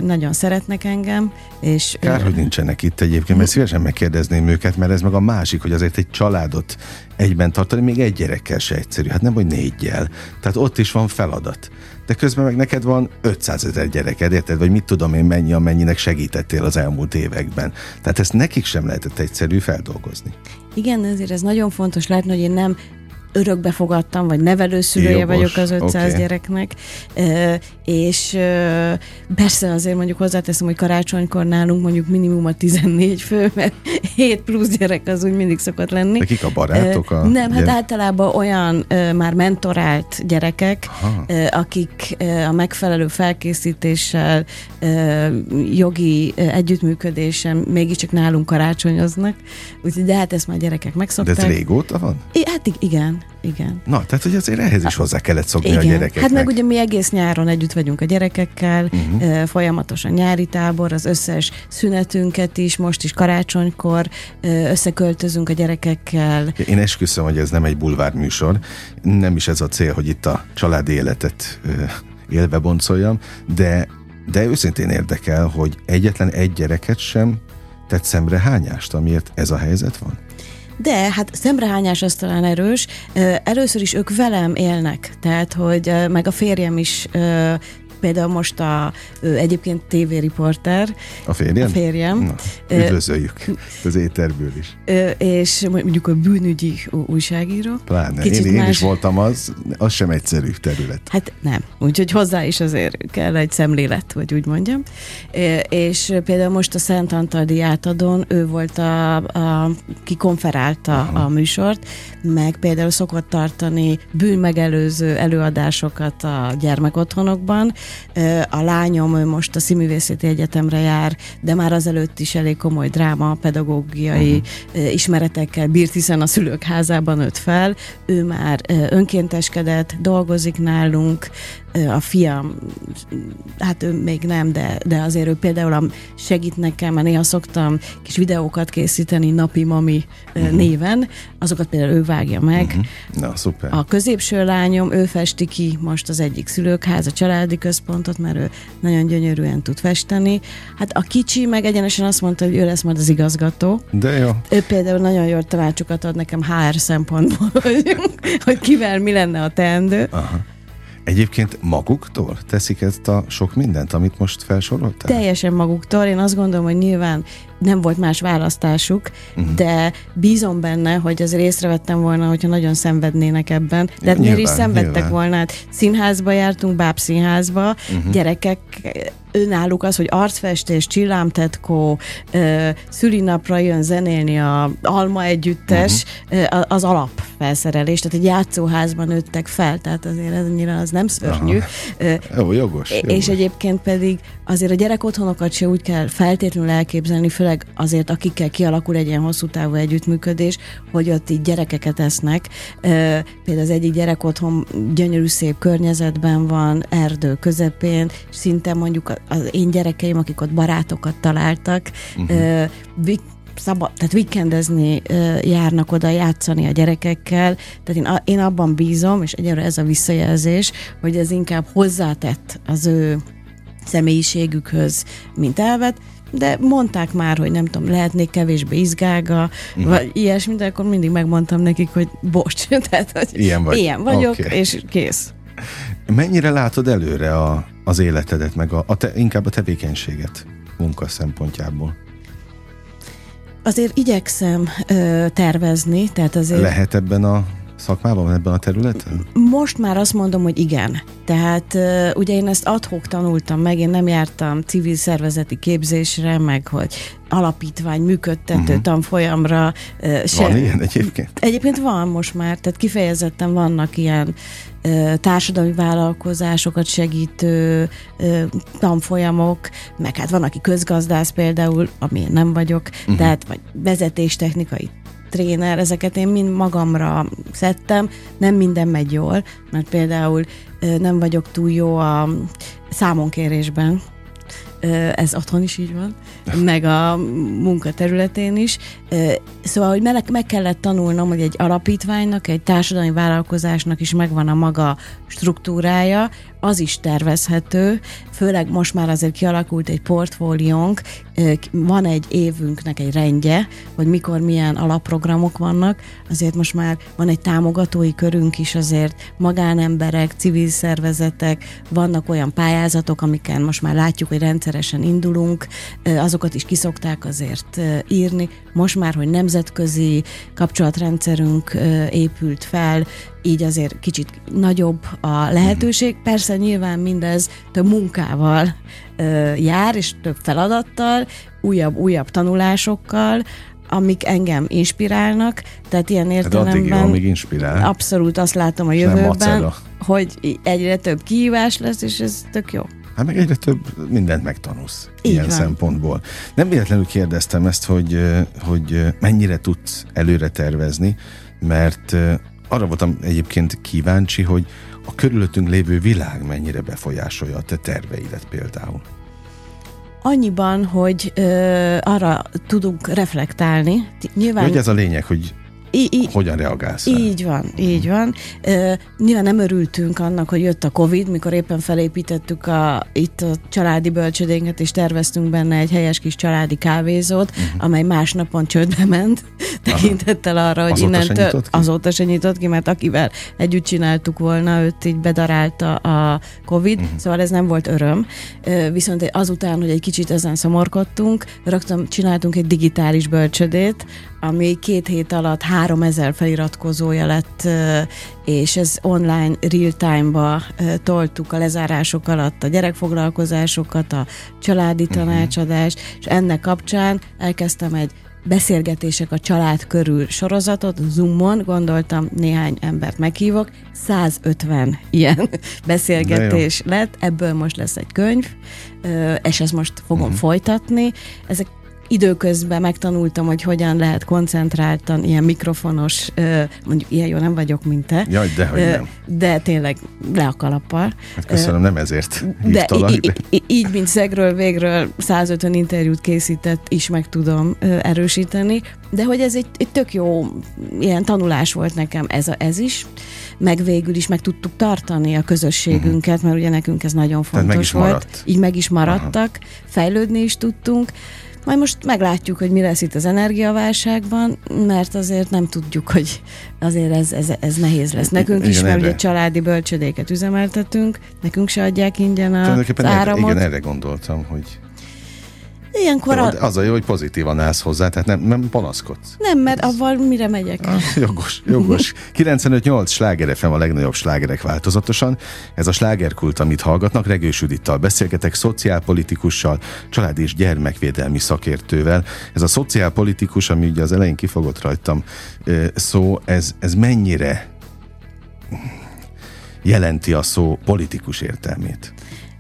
nagyon szeretnek engem. És kár, ő... hogy nincsenek itt egyébként, mert szívesen megkérdezném őket, mert ez meg a másik, hogy azért egy családot egyben tartani, még egy gyerekkel se egyszerű, hát nem, hogy néggyel. Tehát ott is van feladat. De közben meg neked van ötszázezer gyereked, érted? Vagy mit tudom én mennyi, amennyinek segítettél az elmúlt években. Tehát ezt nekik sem lehetett egyszerű feldolgozni. Igen, ezért ez nagyon fontos látni, hogy én nem örökbefogadtam, vagy nevelőszülője Jogos, vagyok az ötszáz okay. gyereknek. E, és e, persze azért mondjuk hozzáteszem, hogy karácsonykor nálunk mondjuk minimum a tizennégy fő, mert hét plusz gyerek az úgy mindig szokott lenni. De kik a barátok? A e, nem, gyerek? Hát általában olyan e, már mentorált gyerekek, e, akik e, a megfelelő felkészítéssel, e, jogi e, együttműködéssel mégiscsak nálunk karácsonyoznak. Úgyhogy de hát ezt már gyerekek megszokták. De ez régóta van? I, hát igen. Igen. Na, tehát hogy azért ehhez is hozzá kellett szokni igen. a gyerekeknek. Hát meg ugye mi egész nyáron együtt vagyunk a gyerekekkel, uh-huh. folyamatosan nyári tábor, az összes szünetünket is, most is karácsonykor összeköltözünk a gyerekekkel. Én esküszöm, hogy ez nem egy bulvár műsor, nem is ez a cél, hogy itt a családi életet élve boncoljam, de, de őszintén érdekel, hogy egyetlen egy gyereket sem tett szemre hányást, amiért ez a helyzet van? De hát szemrehányás az talán erős. Először is ők velem élnek, tehát hogy meg a férjem is, például most a, egyébként tévériporter. A férjem? A férjem. Na, üdvözöljük az éterből is. És mondjuk a bűnügyi újságíró. Pláne, én, én más... is voltam az, az sem egyszerű terület. Hát nem, úgyhogy hozzá is azért kell egy szemlélet, vagy úgy mondjam. És például most a Szent Antal átadón ő volt, a, a, ki konferálta Aha. a műsort, meg például szokott tartani bűnmegelőző előadásokat a gyermekotthonokban. A lányom most a Színművészeti Egyetemre jár, de már azelőtt is elég komoly dráma, pedagógiai uh-huh. ismeretekkel bírt, hiszen a szülők házában nőtt fel. Ő már önkénteskedett, dolgozik nálunk. A fiam, hát ő még nem, de, de azért ő például segít nekem, mert néha szoktam kis videókat készíteni Napi Mami uh-huh. néven, azokat például ő vágja meg. Uh-huh. Na, szuper. A középső lányom, ő festi ki most az egyik szülőkház, a családi központot, mert ő nagyon gyönyörűen tud festeni. Hát a kicsi meg egyenesen azt mondta, hogy ő lesz majd az igazgató. De jó. Ő például nagyon jól tanácsokat ad nekem há er szempontból, hogy, hogy kivel mi lenne a teendő. Aha. Egyébként maguktól teszik ezt a sok mindent, amit most felsoroltál? Teljesen maguktól. Én azt gondolom, hogy nyilván nem volt más választásuk, uh-huh. de bízom benne, hogy azért észrevettem volna, hogyha nagyon szenvednének ebben. De hát miért is szenvedtek nyilván. volna. Hát színházba jártunk, bábszínházba, uh-huh. gyerekek, önálluk az, hogy arcfestés, csillámtetkó, szülinapra jön zenélni a Alma együttes, uh-huh. az alapfelszerelés, tehát egy játszóházban nőttek fel, tehát azért ez annyira az nem szörnyű. Jó, jogos. És jogos. Egyébként pedig azért a gyerekotthonokat se úgy kell feltétlenül elképzelni, főleg azért, akikkel kialakul egy ilyen hosszú távú együttműködés, hogy ott így gyerekeket esznek. Például az egyik gyerekotthon gyönyörű szép környezetben van, erdő közepén, szinte mondjuk az én gyerekeim, akik ott barátokat találtak, uh-huh. szabad, tehát weekendezni járnak oda játszani a gyerekekkel, tehát én, én abban bízom, és egyelőre ez a visszajelzés, hogy ez inkább hozzátett az ő személyiségükhöz, mint elvet, de mondták már, hogy nem tudom, lehetnék kevésbé izgága, uh-huh. vagy ilyesmi, de akkor mindig megmondtam nekik, hogy bocs, tehát, hogy ilyen, vagy. ilyen vagyok, okay. És kész. Mennyire látod előre a, az életedet, meg a, a te, inkább a tevékenységet munka szempontjából? Azért igyekszem ö, tervezni, tehát azért... Lehet ebben a szakmában, ebben a területen? Most már azt mondom, hogy igen. Tehát uh, ugye én ezt ad hoc tanultam meg, én nem jártam civil szervezeti képzésre, meg hogy alapítvány működtető uh-huh. tanfolyamra. Uh, se... Van ilyen egyébként? Egyébként van most már, tehát kifejezetten vannak ilyen uh, társadalmi vállalkozásokat segítő uh, tanfolyamok, meg hát van, aki közgazdász például, ami én nem vagyok, uh-huh. tehát vagy vezetéstechnikai tréner, ezeket én mind magamra szedtem, nem minden megy jól, mert például nem vagyok túl jó a számonkérésben, ez otthon is így van, meg a munkaterületén is, szóval, hogy meg kellett tanulnom, hogy egy alapítványnak, egy társadalmi vállalkozásnak is megvan a maga struktúrája, az is tervezhető, főleg most már azért kialakult egy portfóliónk, van egy évünknek egy rendje, hogy mikor milyen alapprogramok vannak, azért most már van egy támogatói körünk is azért, magánemberek, civil szervezetek, vannak olyan pályázatok, amiken most már látjuk, hogy rendszeresen indulunk, azokat is kiszokták azért írni, most már, hogy nemzetközi kapcsolatrendszerünk épült fel, így azért kicsit nagyobb a lehetőség. Persze nyilván mindez több munkával ö, jár, és több feladattal, újabb-újabb tanulásokkal, amik engem inspirálnak, tehát ilyen értelemben jó, inspirál. Abszolút azt látom a jövőben, hogy egyre több kihívás lesz, és ez tök jó. Hát meg egyre több mindent megtanulsz. Így ilyen van. Szempontból. Nem véletlenül kérdeztem ezt, hogy, hogy mennyire tudsz előre tervezni, mert arra voltam egyébként kíváncsi, hogy a körülöttünk lévő világ mennyire befolyásolja a te terveidet például. Annyiban, hogy ö, arra tudunk reflektálni. Nyilván... Hogy ez a lényeg, hogy I- I- hogyan reagálsz rá? Így van, uh-huh. így van. Uh, nyilván nem örültünk annak, hogy jött a Covid, mikor éppen felépítettük a, itt a családi bölcsödénket, és terveztünk benne egy helyes kis családi kávézót, uh-huh. amely másnapon csődbe ment, tekintettel arra, hogy azóta innentől se azóta se nyitott ki, mert akivel együtt csináltuk volna, őt így bedarálta a Covid, uh-huh. szóval ez nem volt öröm. Uh, viszont azután, hogy egy kicsit ezen szomorkodtunk, rögtön csináltunk egy digitális bölcsödét, ami két hét alatt három ezer feliratkozója lett, és ez online real-time-ba toltuk a lezárások alatt a gyerekfoglalkozásokat, a családi tanácsadást, és ennek kapcsán elkezdtem egy beszélgetések a család körül sorozatot, Zoomon, gondoltam néhány embert meghívok, százötven ilyen beszélgetés lett, ebből most lesz egy könyv, és ezt most fogom uh-huh. folytatni. Ezek időközben megtanultam, hogy hogyan lehet koncentráltan, ilyen mikrofonos, mondjuk ilyen jó nem vagyok, mint te. Jaj, de hogy nem. De tényleg le a kalappal. Hát köszönöm, nem ezért hívtalak. De í- í- így, mint szegről végről százötven interjút készített, is meg tudom erősíteni, de hogy ez egy, egy tök jó ilyen tanulás volt nekem ez, a, ez is, meg végül is meg tudtuk tartani a közösségünket, mert ugye nekünk ez nagyon fontos volt. Maradt. Így meg is maradtak, aha. fejlődni is tudtunk. Majd most meglátjuk, hogy mi lesz itt az energiaválságban, mert azért nem tudjuk, hogy azért ez, ez, ez nehéz lesz. Nekünk igen, is, mert erre. Ugye családi bölcsödéket üzemeltetünk, nekünk se adják ingyen az áramot. Erre, igen, erre gondoltam, hogy ilyenkor a... az a jó, hogy pozitívan állsz hozzá, tehát nem, nem panaszkodsz. Nem, mert avval mire megyek? Ah, jogos, jogos. kilencvenöt nyolc Sláger ef em a legnagyobb slágerek változatosan. Ez a slágerkult, amit hallgatnak, Regős Judittal beszélgetek, szociálpolitikussal, család- és gyermekvédelmi szakértővel. Ez a szociálpolitikus, ami ugye az elején kifogott rajtam szó, ez, ez mennyire jelenti a szó politikus értelmét?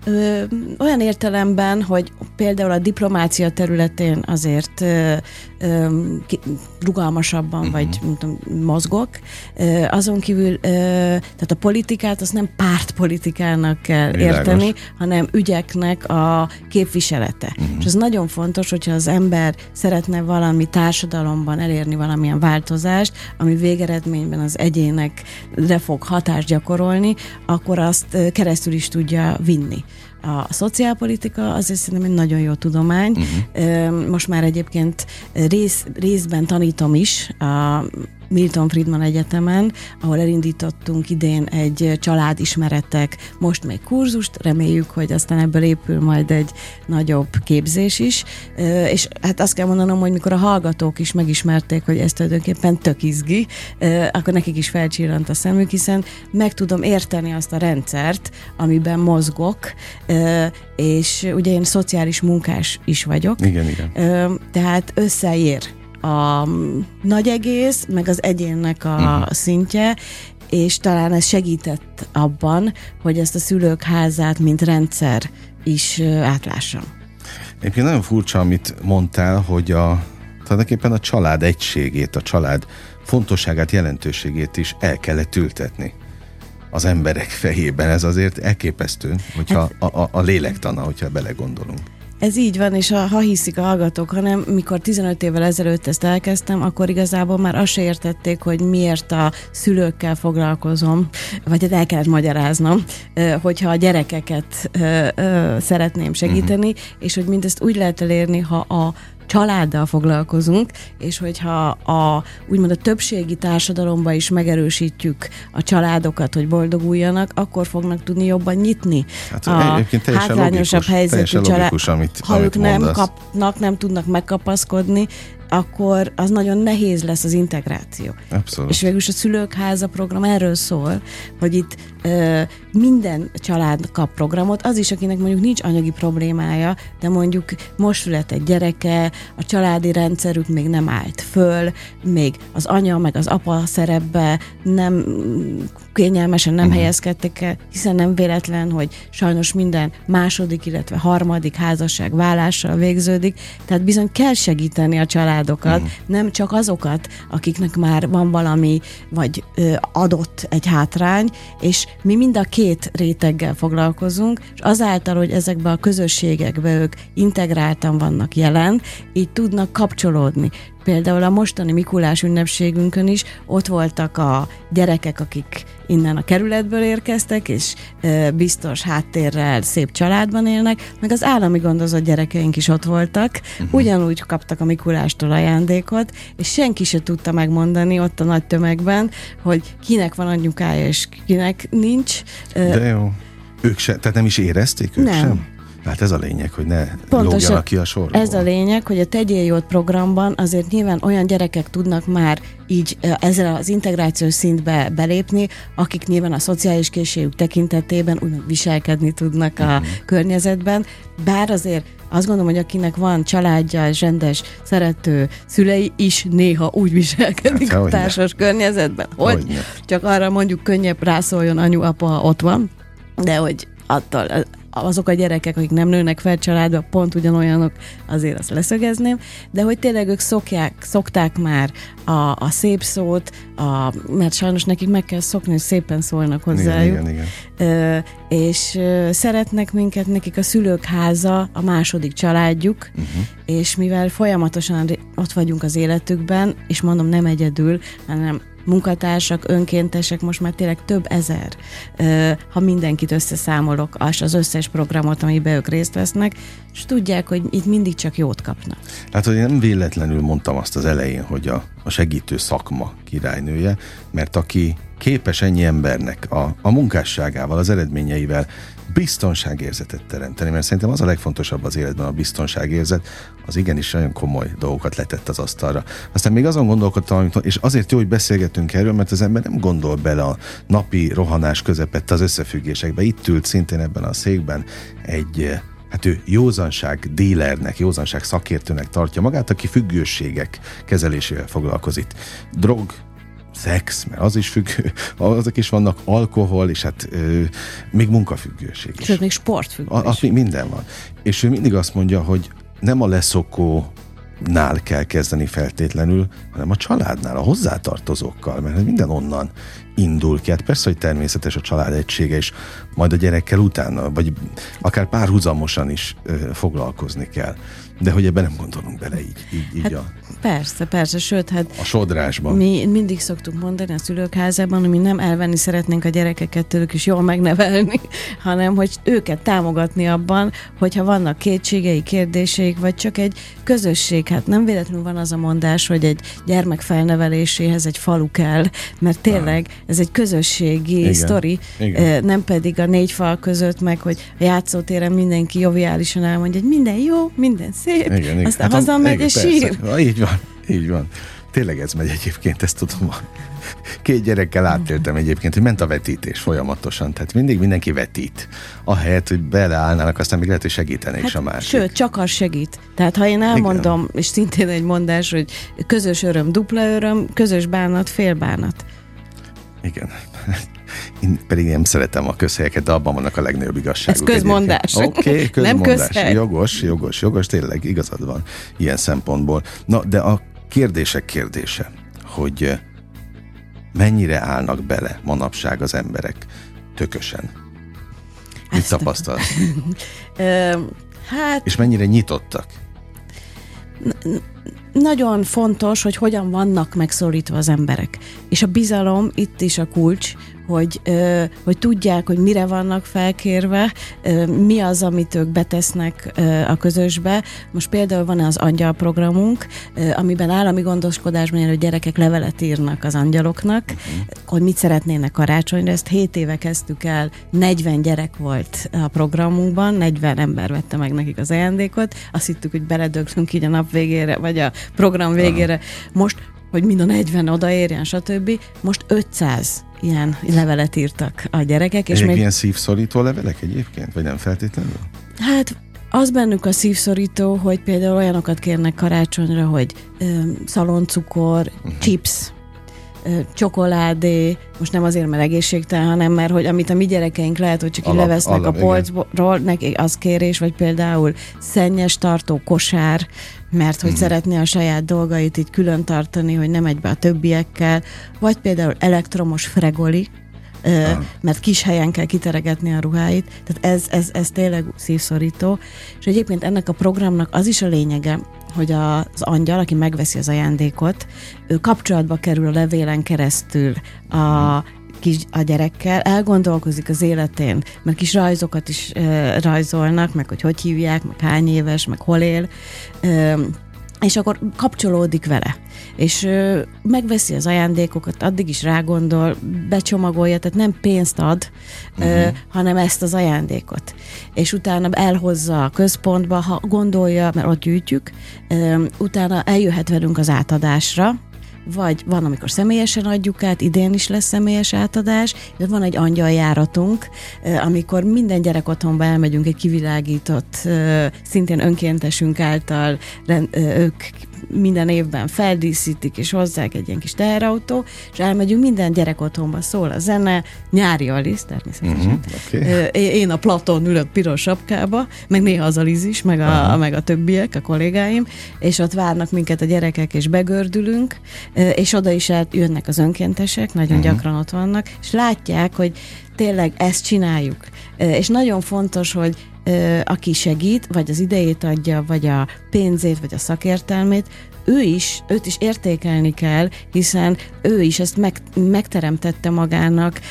Ö, olyan értelemben, hogy például a diplomácia területén azért ö, ö, ki, rugalmasabban, uh-huh. vagy nem tudom, mozgok. Ö, azon kívül, ö, tehát a politikát azt nem pártpolitikának kell Világos. érteni, hanem ügyeknek a képviselete. Uh-huh. És ez nagyon fontos, hogyha az ember szeretne valami társadalomban elérni valamilyen változást, ami végeredményben az egyénekre fog hatást gyakorolni, akkor azt keresztül is tudja vinni. A szociálpolitika azért szerintem egy nagyon jó tudomány. Uh-huh. Most már egyébként rész, részben tanítom is a Milton Friedman Egyetemen, ahol elindítottunk idén egy családismeretek, most még kurzust, reméljük, hogy aztán ebből épül majd egy nagyobb képzés is, és hát azt kell mondanom, hogy mikor a hallgatók is megismerték, hogy ez tulajdonképpen tök izgi, akkor nekik is felcsillant a szemük, hiszen meg tudom érteni azt a rendszert, amiben mozgok, és ugye én szociális munkás is vagyok, igen, igen. tehát összeér a nagy egész, meg az egyénnek a uh-huh. szintje, és talán ez segített abban, hogy ezt a szülőkházát, mint rendszer is átlássam. Egyébként nagyon furcsa, amit mondtál, hogy a, tulajdonképpen a család egységét, a család fontosságát, jelentőségét is el kellett ültetni az emberek fejében. Ez azért elképesztő, hogyha hát, a, a, a lélektana, hogyha belegondolunk. Ez így van, és ha, ha hiszik a hallgatók, hanem mikor tizenöt évvel ezelőtt ezt elkezdtem, akkor igazából már azt se értették, hogy miért a szülőkkel foglalkozom, vagy el kellett magyaráznom, hogyha a gyerekeket szeretném segíteni, uh-huh. és hogy mindezt úgy lehet elérni, ha a családdal foglalkozunk, és hogyha a, úgymond a többségi társadalomban is megerősítjük a családokat, hogy boldoguljanak, akkor fognak tudni jobban nyitni. Hát, a hátrányosabb helyzetű család, ha ők nem kapnak, nem tudnak megkapaszkodni, akkor az nagyon nehéz lesz az integráció. Abszolút. És végülis a szülőkháza program erről szól, hogy itt ö, minden család kap programot, az is, akinek mondjuk nincs anyagi problémája, de mondjuk most született gyereke, a családi rendszerük még nem állt föl, még az anya meg az apa szerepbe nem kényelmesen nem uh-huh. helyezkedtek el, hiszen nem véletlen, hogy sajnos minden második, illetve harmadik házasság válással végződik, tehát bizony kell segíteni a család Mm. nem csak azokat, akiknek már van valami, vagy ö, adott egy hátrány, és mi mind a két réteggel foglalkozunk, és azáltal, hogy ezekben a közösségekben ők integráltan vannak jelen, így tudnak kapcsolódni. Például a mostani Mikulás ünnepségünkön is ott voltak a gyerekek, akik innen a kerületből érkeztek, és e, biztos háttérrel szép családban élnek, meg az állami gondozott gyerekeink is ott voltak, uh-huh. ugyanúgy kaptak a Mikulástól ajándékot, és senki se tudta megmondani ott a nagy tömegben, hogy kinek van anyukája, és kinek nincs. De jó. Ők se, tehát nem is érezték ők nem. sem? Hát ez a lényeg, hogy ne lógjanak ki a sorból. Ez a lényeg, hogy a Tegyél Jót programban azért nyilván olyan gyerekek tudnak már így ezzel az integrációs szintbe belépni, akik nyilván a szociális készségük tekintetében úgy viselkedni tudnak a uh-huh. környezetben, bár azért azt gondolom, hogy akinek van családja, és rendes, szerető szülei is néha úgy viselkedik hát, a társas ne. környezetben, hogy, hogy csak arra mondjuk könnyebb rászóljon anyu, apa, ha ott van, de hogy attól azok a gyerekek, akik nem nőnek fel családba, pont ugyanolyanok, azért azt leszögezném, de hogy tényleg ők szokják, szokták már a, a szép szót, a, mert sajnos nekik meg kell szokni, hogy szépen szólnak hozzájuk. Igen, igen, igen. Ö, és ö, szeretnek minket, nekik a szülőkháza a második családjuk, uh-huh. és mivel folyamatosan ott vagyunk az életükben, és mondom, nem egyedül, hanem munkatársak, önkéntesek, most már tényleg több ezer, ha mindenkit összeszámolok, az az összes programot, amiben ők részt vesznek, és tudják, hogy itt mindig csak jót kapnak. Hát, hogy én nem véletlenül mondtam azt az elején, hogy a, a segítő szakma királynője, mert aki képes ennyi embernek a, a munkásságával, az eredményeivel biztonságérzetet teremteni, mert szerintem az a legfontosabb az életben, a biztonságérzet, az igenis nagyon komoly dolgokat letett az asztalra. Aztán még azon gondolkodtam, és azért jó, hogy beszélgetünk erről, mert az ember nem gondol bele a napi rohanás közepette az összefüggésekbe. Itt ült szintén ebben a székben egy, hát ő józanság dílernek, józanság szakértőnek tartja magát, aki függőségek kezelésével foglalkozik. Drog, szex, mert az is függő, azok is vannak, alkohol, és hát ö, még munkafüggőség is. Sőt, még sportfüggőség. Minden van. És ő mindig azt mondja, hogy nem a leszokó nál kell kezdeni feltétlenül, hanem a családnál, a hozzátartozókkal, mert minden onnan indul ki. Hát persze, hogy természetes a család egysége, és majd a gyerekkel utána, vagy akár párhuzamosan is ö, foglalkozni kell. De hogy ebben nem gondolunk bele így. így, hát így a, persze, persze, sőt, hát a sodrásban. Mi mindig szoktuk mondani a szülőkházában, hogy mi nem elvenni szeretnénk a gyerekeket tőlük is jól megnevelni, hanem hogy őket támogatni abban, hogyha vannak kétségei, kérdéseik, vagy csak egy közösség. Hát nem véletlenül van az a mondás, hogy egy gyermek felneveléséhez egy falu kell, mert tényleg ez egy közösségi Igen. sztori, Igen. nem pedig a négy fal között, meg hogy a játszótéren mindenki joviálisan elmondja, hogy minden jó, minden szép, Igen, igen. Aztán hát hazamegy és sír. Ha, így van, így van. Tényleg ez megy egyébként, ezt tudom. Két gyerekkel átéltem egyébként, hogy ment a vetítés folyamatosan, tehát mindig mindenki vetít. Ahelyett, hogy beleállnának, aztán még lehet, hogy segítenék hát, a másik. Sőt, csak az segít. Tehát ha én elmondom, igen. és szintén egy mondás, hogy közös öröm, dupla öröm, közös bánat, fél bánat. Igen. Én pedig nem szeretem a közhelyeket, de abban vannak a legnagyobb igazságok. Ez közmondás. Oké, okay, közmondás. Nem közhely. Jogos, jogos, jogos, tényleg igazad van ilyen szempontból. Na, de a kérdések kérdése, hogy mennyire állnak bele manapság az emberek tökösen? Mit tapasztalsz? Hát... És mennyire nyitottak? Nagyon fontos, hogy hogyan vannak megszólítva az emberek. És a bizalom itt is a kulcs, hogy, ö, hogy tudják, hogy mire vannak felkérve, ö, mi az, amit ők betesznek ö, a közösbe. Most például van az angyalprogramunk, ö, amiben állami gondoskodásban élő gyerekek levelet írnak az angyaloknak, uh-huh. hogy mit szeretnének karácsonyra. Ezt hét éve kezdtük el, negyven gyerek volt a programunkban, negyven ember vette meg nekik az ajándékot. Azt hittük, hogy beledöglünk így a nap végére, vagy a program végére. Uh-huh. Most, hogy mind a negyven odaérjen, stb. Most ötszáz ilyen levelet írtak a gyerekek. És még ilyen szívszorító levelek egyébként? Vagy nem feltétlenül? Hát az bennük a szívszorító, hogy például olyanokat kérnek karácsonyra, hogy ö, szaloncukor, uh-huh. chips, ö, csokoládé, most nem azért, mert egészségtelen, hanem mert hogy amit a mi gyerekeink lehet, hogy csak alap, így levesznek alap, a polcról, neki az kérés, vagy például szennyes tartó kosár, mert hogy hmm. szeretné a saját dolgait így külön tartani, hogy nem egybe a többiekkel, vagy például elektromos fregoli, ah. mert kis helyen kell kiteregetni a ruháit, tehát ez, ez, ez tényleg szívszorító. És egyébként ennek a programnak az is a lényege, hogy az angyal, aki megveszi az ajándékot, ő kapcsolatba kerül a levélen keresztül a hmm. kis a gyerekkel, elgondolkozik az életén, mert kis rajzokat is e, rajzolnak, meg hogy hogy hívják, meg hány éves, meg hol él, e, és akkor kapcsolódik vele, és e, megveszi az ajándékokat, addig is rágondol, becsomagolja, tehát nem pénzt ad, uh-huh. e, hanem ezt az ajándékot. És utána elhozza a központba, ha gondolja, mert ott gyűjtjük, e, utána eljöhet velünk az átadásra, vagy van, amikor személyesen adjuk át, idén is lesz személyes átadás, de van egy angyaljáratunk, amikor minden gyerek otthonba elmegyünk egy kivilágított, szintén önkéntesünk által, ők minden évben feldíszítik és hozzák egy ilyen kis teherautó, és elmegyünk minden gyerek otthonba, szól a zene, Nyári Alíz természetesen. Uh-huh, okay. Én a platón ülök piros sapkába, meg néha az Alíz is, meg a, meg a többiek, a kollégáim, és ott várnak minket a gyerekek, és begördülünk, és oda is jönnek az önkéntesek, nagyon uh-huh. gyakran ott vannak, és látják, hogy tényleg ezt csináljuk. És nagyon fontos, hogy aki segít, vagy az idejét adja, vagy a pénzét, vagy a szakértelmét, ő is, őt is értékelni kell, hiszen ő is ezt meg, megteremtette magának.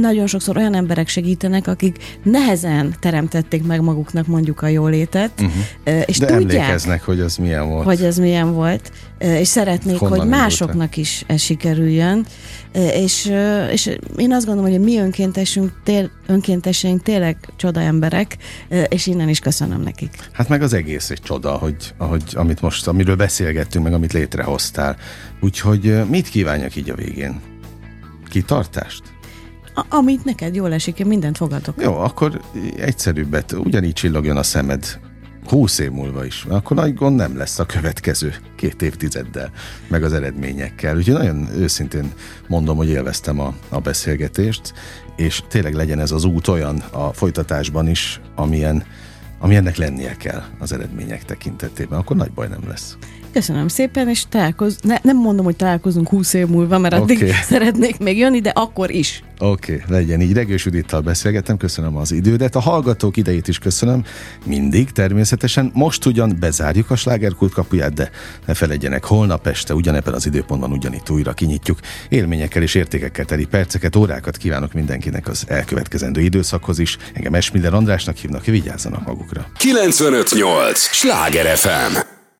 Nagyon sokszor olyan emberek segítenek, akik nehezen teremtették meg maguknak mondjuk a jólétet, uh-huh. és de tudják, emlékeznek, hogy az milyen volt. Hogy az milyen volt, és szeretnék, honnan hogy másoknak is ez sikerüljön. És, és én azt gondolom, hogy a mi önkéntesünk, tél, önkénteseink tényleg csoda emberek, és innen is köszönöm nekik. Hát meg az egész egy csoda, hogy, ahogy, amit most, amiről beszélgettünk, meg amit létrehoztál. Úgyhogy mit kívánjak így a végén? Kitartást? A, amit neked jól esik, én mindent fogadok. Jó, akkor egyszerűbbet, ugyanígy csillogjon a szemed húsz év múlva is, akkor nagy gond nem lesz a következő két évtizeddel, meg az eredményekkel. Úgyhogy nagyon őszintén mondom, hogy élveztem a, a beszélgetést, és tényleg legyen ez az út olyan a folytatásban is, amilyen, amilyennek lennie kell az eredmények tekintetében, akkor nagy baj nem lesz. Köszönöm szépen, és találkoz... ne, nem mondom, hogy találkozunk húsz év múlva, mert addig okay. szeretnék még jönni, de akkor is. Oké, okay, legyen így. Regős Judittal beszélgettem, köszönöm az idődet. A hallgatók idejét is köszönöm, mindig természetesen. Most ugyan bezárjuk a slágerkult kapuját, de ne feledjenek, holnap este ugyanebben az időpontban ugyanitt újra kinyitjuk. Élményekkel és értékekkel teli perceket, órákat kívánok mindenkinek az elkövetkezendő időszakhoz is. Engem Esmiller Andrásnak hívnak, vigyázzanak magukra. kilencvenöt nyolc Sláger ef em